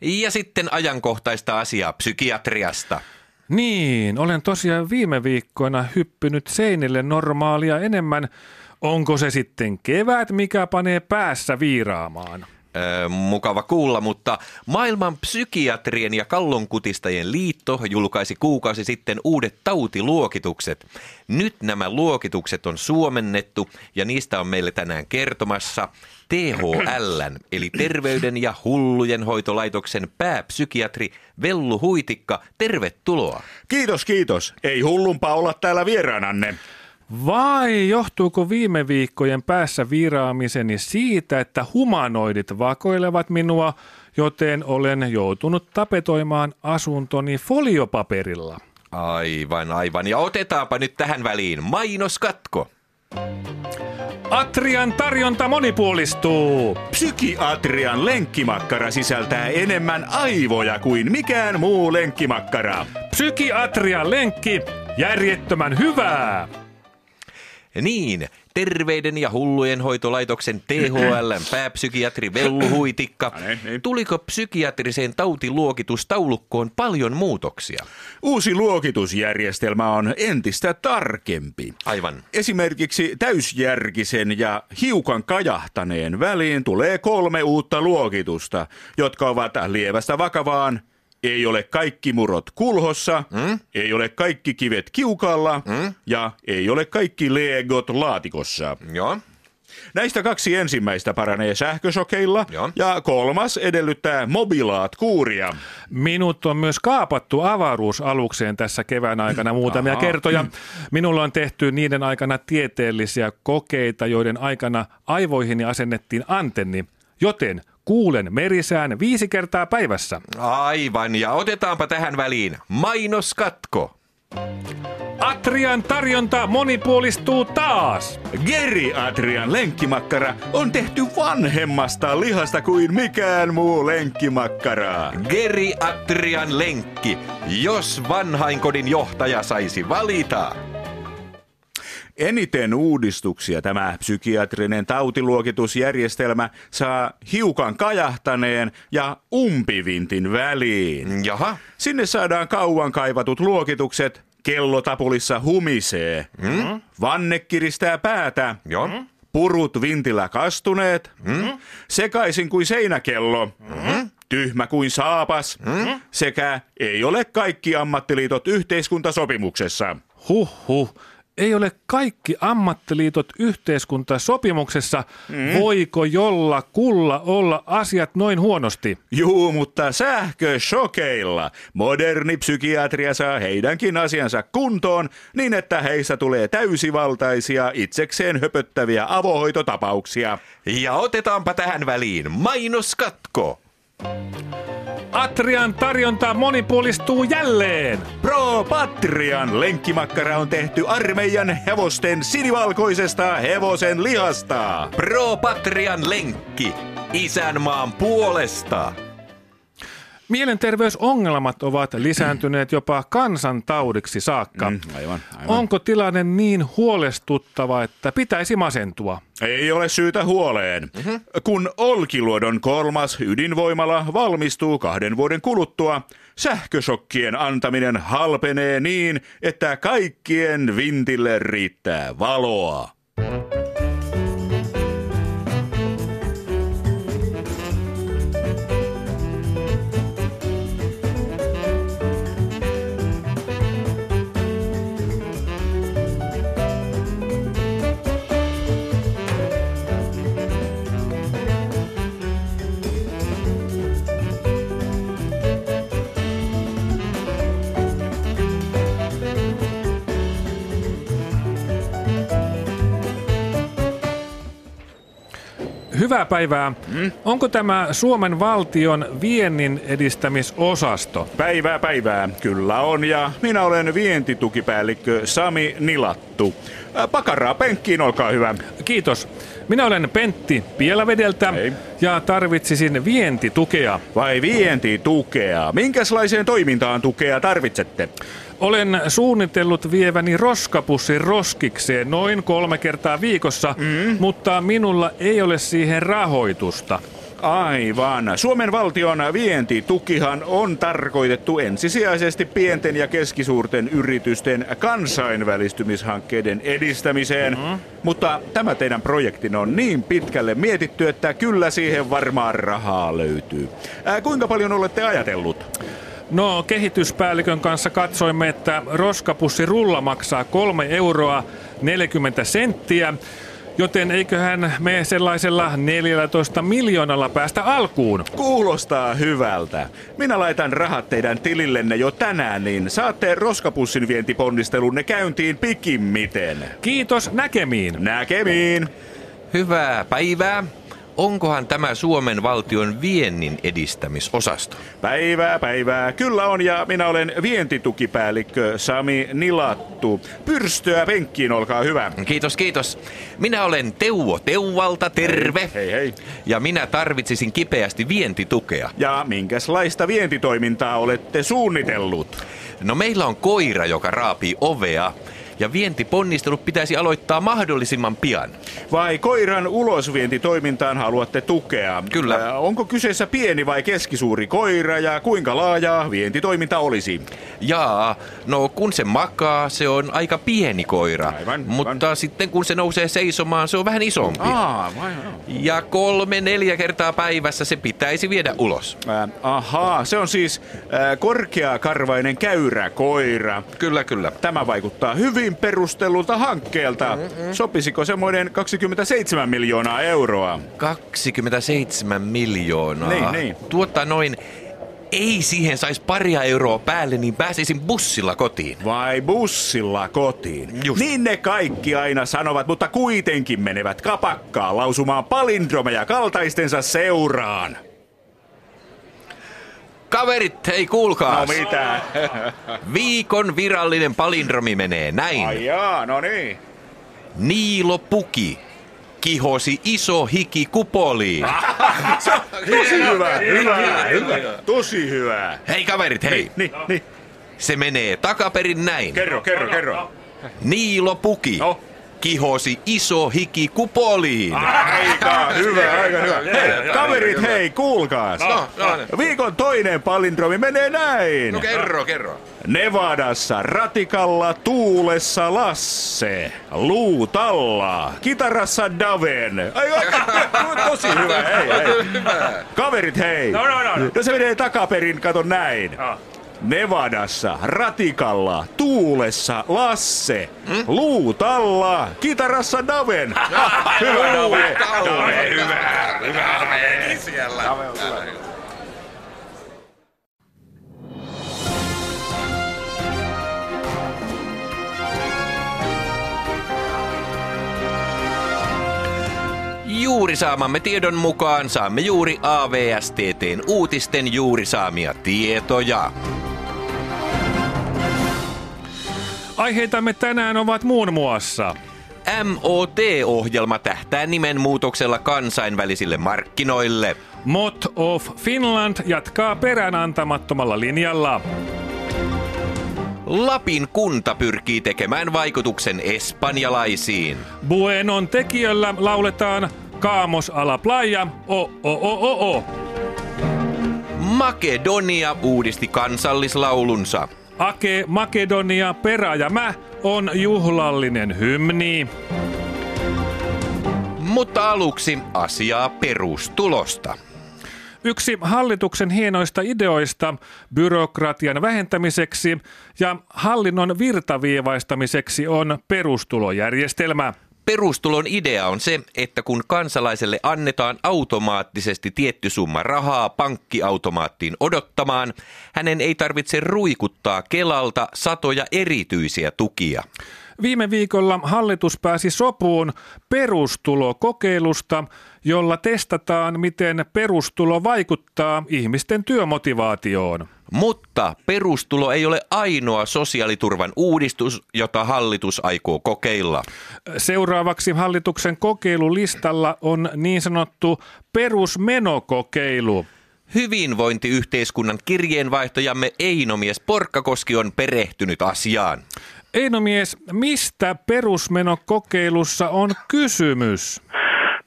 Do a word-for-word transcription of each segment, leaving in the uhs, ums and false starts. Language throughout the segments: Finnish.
Ja sitten ajankohtaista asiaa psykiatriasta. Niin, olen tosiaan viime viikkoina hyppynyt seinille normaalia enemmän. Onko se sitten kevät, mikä panee päässä viiraamaan? Öö, mukava kuulla, mutta maailman psykiatrien ja kallonkutistajien liitto julkaisi kuukausi sitten uudet tautiluokitukset. Nyt nämä luokitukset on suomennettu ja niistä on meille tänään kertomassa T H L:n eli Terveyden ja hullujen hoitolaitoksen pääpsykiatri Vellu Huitikka. Tervetuloa. Kiitos, kiitos. Ei hullumpaa olla täällä vieraananne. Vai johtuuko viime viikkojen päässä viraamiseni siitä, että humanoidit vakoilevat minua, joten olen joutunut tapetoimaan asuntoni foliopaperilla? Aivan, aivan. Ja otetaanpa nyt tähän väliin mainoskatko. Atrian tarjonta monipuolistuu. Psykiatrian lenkkimakkara sisältää enemmän aivoja kuin mikään muu lenkkimakkara. Psykiatrian lenkki, järjettömän hyvää. Niin, terveiden ja hullujen hoitolaitoksen T H L:n pääpsykiatri Vellu Huitikka. Tuliko psykiatriseen tautiluokitustaulukkoon paljon muutoksia? Uusi luokitusjärjestelmä on entistä tarkempi. Aivan. Esimerkiksi täysjärkisen ja hiukan kajahtaneen väliin tulee kolme uutta luokitusta, jotka ovat lievästä vakavaan. Ei ole kaikki murot kulhossa, mm? ei ole kaikki kivet kiukalla mm? ja ei ole kaikki legot laatikossa. Joo. Näistä kaksi ensimmäistä paranee sähkösokeilla Joo. ja kolmas edellyttää mobilaat kuuria. Minut on myös kaapattu avaruusalukseen tässä kevään aikana muutamia Aha. kertoja. Minulla on tehty niiden aikana tieteellisiä kokeita, joiden aikana aivoihini asennettiin antenni, joten kuulen merisään viisi kertaa päivässä. Aivan, ja otetaanpa tähän väliin mainoskatko. Atrian tarjonta monipuolistuu taas. Geriatrian lenkkimakkara on tehty vanhemmasta lihasta kuin mikään muu lenkkimakkara. Geriatrian lenkki, jos vanhainkodin johtaja saisi valita. Eniten uudistuksia tämä psykiatrinen tautiluokitusjärjestelmä saa hiukan kajahtaneen ja umpivintin väliin. Jaha. Sinne saadaan kauan kaivatut luokitukset, kello tapulissa humisee, mm? vanne kiristää päätä, mm? purut vintillä kastuneet, mm? sekaisin kuin seinäkello, mm? tyhmä kuin saapas mm? sekä ei ole kaikki ammattiliitot yhteiskuntasopimuksessa. Huhhuh. Ei ole kaikki ammattiliitot yhteiskuntasopimuksessa. Mm. Voiko jolla kulla olla asiat noin huonosti? Juu, mutta sähköshokeilla moderni psykiatria saa heidänkin asiansa kuntoon niin, että heistä tulee täysivaltaisia itsekseen höpöttäviä avohoitotapauksia. Ja otetaanpa tähän väliin mainoskatko. Atrian tarjonta monipuolistuu jälleen. Pro Patrian lenkkimakkara on tehty armeijan hevosten sinivalkoisesta hevosen lihasta. Pro Patrian lenkki isänmaan puolesta. Mielenterveysongelmat ovat lisääntyneet jopa kansantaudiksi saakka. Mm, aivan, aivan. Onko tilanne niin huolestuttava, että pitäisi masentua? Ei ole syytä huoleen. Mm-hmm. Kun Olkiluodon kolmas ydinvoimala valmistuu kahden vuoden kuluttua, sähkösokkien antaminen halpenee niin, että kaikkien vintille riittää valoa. Hyvää päivää. Mm? Onko tämä Suomen valtion viennin edistämisosasto? Päivää päivää. Kyllä on, ja minä olen vientitukipäällikkö Sami Nilattu. Pakaraa penkkiin, olkaa hyvä. Kiitos. Minä olen Pentti Pielävedeltä Hei. ja tarvitsisin vientitukea. Vai vientitukea? Minkälaiseen toimintaan tukea tarvitsette? Olen suunnitellut vieväni roskapussin roskikseen noin kolme kertaa viikossa, mm. mutta minulla ei ole siihen rahoitusta. Aivan. Suomen valtion vientitukihan on tarkoitettu ensisijaisesti pienten ja keskisuurten yritysten kansainvälistymishankkeiden edistämiseen, mm-hmm. mutta tämä teidän projektin on niin pitkälle mietitty, että kyllä siihen varmaan rahaa löytyy. Ää, kuinka paljon olette ajatellut? No, kehityspäällikön kanssa katsoimme, että roskapussirulla maksaa kolme euroa neljäkymmentä senttiä, joten eiköhän me sellaisella neljällätoista miljoonalla päästä alkuun. Kuulostaa hyvältä. Minä laitan rahat teidän tilillenne jo tänään, niin saatte roskapussin vientiponnistelunne käyntiin pikimmiten. Kiitos, näkemiin. Näkemiin. Hyvää päivää. Onkohan tämä Suomen valtion viennin edistämisosasto? Päivää, päivää. Kyllä on, ja minä olen vientitukipäällikkö Sami Nilattu. Pyrstöä penkkiin, olkaa hyvä. Kiitos, kiitos. Minä olen Teuvo Teuvalta, terve. Hei, hei. Ja minä tarvitsisin kipeästi vientitukea. Ja minkälaista vientitoimintaa olette suunnitellut? No, meillä on koira, joka raapii ovea. ja vientiponnistelut pitäisi aloittaa mahdollisimman pian. Vai koiran ulosvientitoimintaan haluatte tukea? Kyllä. Onko kyseessä pieni vai keskisuuri koira ja kuinka laajaa vientitoiminta olisi? Jaa, no kun se makaa, se on aika pieni koira, aivan, mutta aivan. Sitten kun se nousee seisomaan, se on vähän isompi. Aa, vai, ja kolme neljä kertaa päivässä se pitäisi viedä ulos. Äh, ahaa, se on siis äh, korkeakarvainen käyräkoira. Kyllä, kyllä. Tämä vaikuttaa hyvin perustelulta hankkeelta. Mm-mm. Sopisiko semmoinen kaksikymmentäseitsemän miljoonaa euroa? kaksikymmentäseitsemän miljoonaa? Niin, niin. Tuottaa noin... Ei siihen saisi paria euroa päälle, niin pääsisin bussilla kotiin. Vai bussilla kotiin? Just. Niin ne kaikki aina sanovat, mutta kuitenkin menevät kapakkaa lausumaan palindromeja kaltaistensa seuraan. Kaverit, hei kuulkaas. No mitä? Viikon virallinen palindromi menee näin. Ai jaa, no niin. Niilopuki kihosi iso hiki kupoliin. Tosi hyvä, hyvä, hyvä, hyvä. Tosi hyvä. Hei kaverit, hei. Niin, niin. Se menee takaperin näin. Kerro, kerro, kerro. Niilopuki no. kihosi iso hiki kupoliin. Aika hyvä, aika hyvä. Hei, kaverit, hei, kuulkaas. No, no. Viikon toinen palindromi menee näin. No kerro, kerro. Nevadassa ratikalla, tuulessa Lasse, luutalla, kitarassa Daven. Ai, tosi hyvä, hei, hei. Kaverit, hei. No, no, no. No se menee takaperin, kato näin. Nevadassa, ratikalla, tuulessa Lasse, hmm? luutalla, kitarassa Daven. Hyvä, Daven. Daven, hyvä. Hyvä, Daven. Siellä. Daven, hyvä. Juuri saamamme tiedon mukaan saamme juuri A V S T T:n uutisten juuri saamia tietoja. Aiheitamme tänään ovat muun muassa. M O T-ohjelma tähtää nimenmuutoksella kansainvälisille markkinoille. M O T of Finland jatkaa peräänantamattomalla linjalla. Lapin kunta pyrkii tekemään vaikutuksen espanjalaisiin. Buenon tekijöllä lauletaan... Kaamos ala playa, o o o o o. Makedonia uudisti kansallislaulunsa. Ake, Makedonia, perä ja mä on juhlallinen hymni. Mutta aluksi asiaa perustulosta. Yksi hallituksen hienoista ideoista byrokratian vähentämiseksi ja hallinnon virtaviivaistamiseksi on perustulojärjestelmä. Perustulon idea on se, että kun kansalaiselle annetaan automaattisesti tietty summa rahaa pankkiautomaattiin odottamaan, hänen ei tarvitse ruikuttaa Kelalta satoja erityisiä tukia. Viime viikolla hallitus pääsi sopuun perustulokokeilusta, jolla testataan, miten perustulo vaikuttaa ihmisten työmotivaatioon. Mutta perustulo ei ole ainoa sosiaaliturvan uudistus, jota hallitus aikoo kokeilla. Seuraavaksi hallituksen kokeilulistalla on niin sanottu perusmenokokeilu. Hyvinvointiyhteiskunnan kirjeenvaihtajamme Einomies Porkkakoski on perehtynyt asiaan. Einomies, mistä perusmenokokeilussa on kysymys?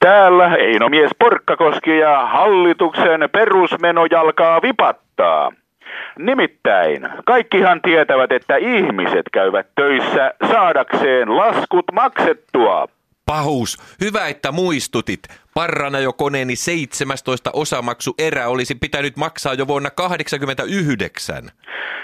Täällä Einomies Porkkakoski ja hallituksen perusmeno jalkaa vipattaa. Nimittäin, kaikkihan tietävät, että ihmiset käyvät töissä saadakseen laskut maksettua. Pahuus, hyvä että muistutit. Parrana jo koneeni seitsemästoista osamaksu erä olisi pitänyt maksaa jo vuonna kahdeksankymmentäyhdeksän.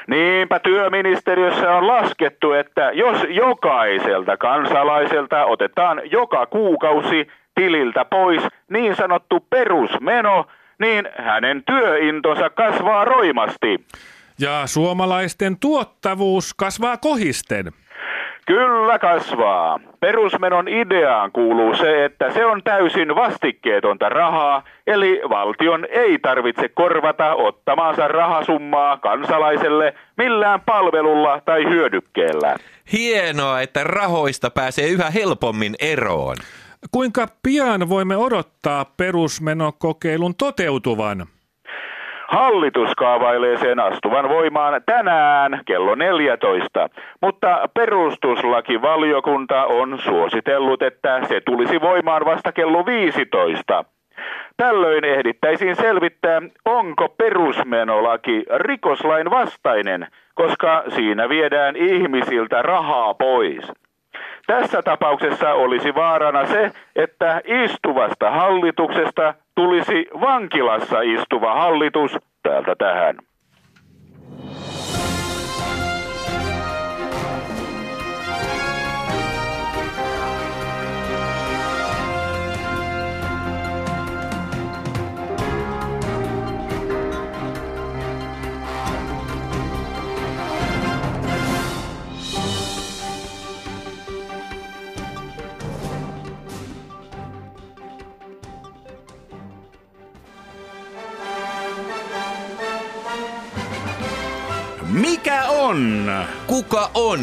Niinpä työministeriössä on laskettu, että jos jokaiselta kansalaiselta otetaan joka kuukausi tililtä pois niin sanottu perusmeno, niin hänen työintonsa kasvaa roimasti. Ja suomalaisten tuottavuus kasvaa kohisten. Kyllä kasvaa. Perusmenon ideaan kuuluu se, että se on täysin vastikkeetonta rahaa, eli valtion ei tarvitse korvata ottamaansa rahasummaa kansalaiselle millään palvelulla tai hyödykkeellä. Hienoa, että rahoista pääsee yhä helpommin eroon. Kuinka pian voimme odottaa perusmenokokeilun toteutuvan? Hallitus kaavailee sen astuvan voimaan tänään kello neljätoista, mutta perustuslakivaliokunta on suositellut, että se tulisi voimaan vasta kello viisitoista. Tällöin ehdittäisiin selvittää, onko perusmenolaki rikoslain vastainen, koska siinä viedään ihmisiltä rahaa pois. Tässä tapauksessa olisi vaarana se, että istuvasta hallituksesta tulisi vankilassa istuva hallitus täältä tähän. Mikä on? Kuka on?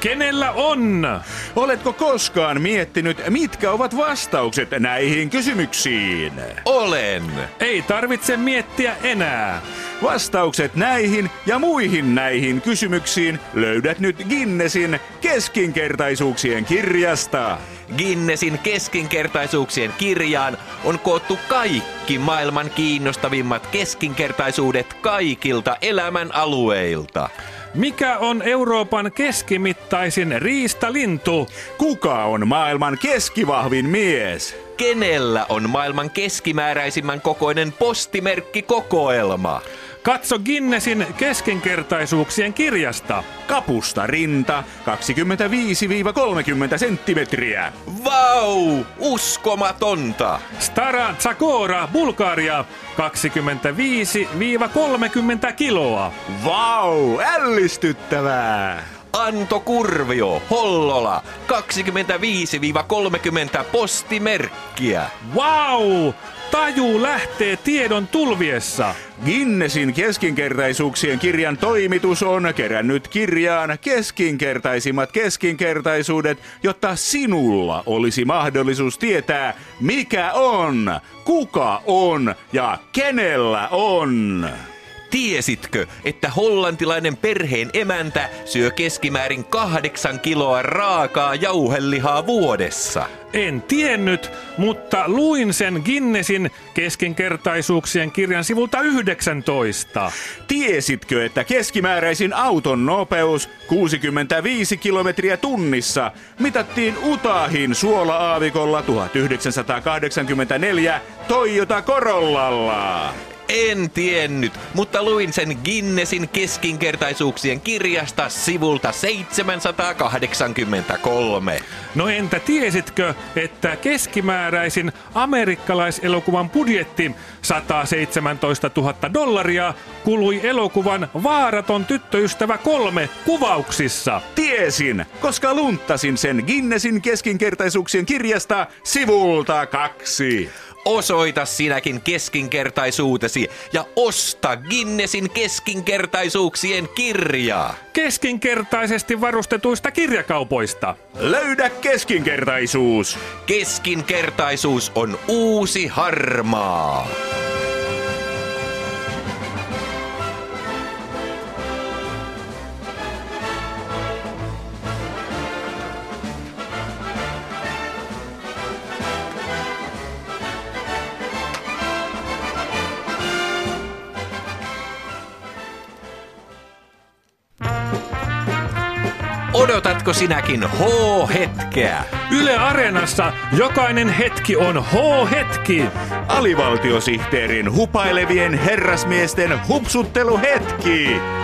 Kenellä on? Oletko koskaan miettinyt, mitkä ovat vastaukset näihin kysymyksiin? Olen. Ei tarvitse miettiä enää. Vastaukset näihin ja muihin näihin kysymyksiin löydät nyt Guinnessin keskinkertaisuuksien kirjasta. Guinnessin keskinkertaisuuksien kirjaan on koottu kaikki maailman kiinnostavimmat keskinkertaisuudet kaikilta elämän alueilta. Mikä on Euroopan keskimittaisin riistalintu? Kuka on maailman keskivahvin mies? Kenellä on maailman keskimääräisimmän kokoinen postimerkkikokoelma? Katso Guinnessin keskinkertaisuuksien kirjasta. Kapusta rinta kaksikymmentäviisi kolmekymmentä senttimetriä. Vau! Uskomatonta! Stara Zagora, Bulgaria, kaksikymmentäviisi kolmekymmentä kiloa. Vau! Ällistyttävää! Anto Kurvio, Hollola, kaksikymmentäviisi kolmekymmentä postimerkkiä. Vau! Taju lähtee tiedon tulviessa. Guinnessin keskinkertaisuuksien kirjan toimitus on kerännyt kirjaan keskinkertaisimmat keskinkertaisuudet, jotta sinulla olisi mahdollisuus tietää, mikä on, kuka on ja kenellä on. Tiesitkö, että hollantilainen perheen emäntä syö keskimäärin kahdeksan kiloa raakaa jauhelihaa vuodessa? En tiennyt, mutta luin sen Guinnessin keskinkertaisuuksien kirjan sivulta yhdeksäntoista. Tiesitkö, että keskimääräisin auton nopeus kuusikymmentäviisi kilometriä tunnissa mitattiin Utahin suola-aavikolla tuhatyhdeksänsataakahdeksankymmentäneljä Toyota Corollalla? En tiennyt, mutta luin sen Guinnessin keskinkertaisuuksien kirjasta sivulta seitsemänsataakahdeksankymmentäkolme. No entä tiesitkö, että keskimääräisin amerikkalaiselokuvan budjetti sata seitsemäntoista tuhatta dollaria kului elokuvan Vaaraton tyttöystävä kolme kuvauksissa? Tiesin, koska lunttasin sen Guinnessin keskinkertaisuuksien kirjasta sivulta kaksi. Osoita sinäkin keskinkertaisuutesi ja osta Guinnessin keskinkertaisuuksien kirjaa. Keskinkertaisesti varustetuista kirjakaupoista. Löydä keskinkertaisuus. Keskinkertaisuus on uusi harmaa. Odotatko sinäkin H-hetkeä? Yle Areenassa jokainen hetki on H-hetki. Alivaltiosihteerin hupailevien herrasmiesten hupsutteluhetki.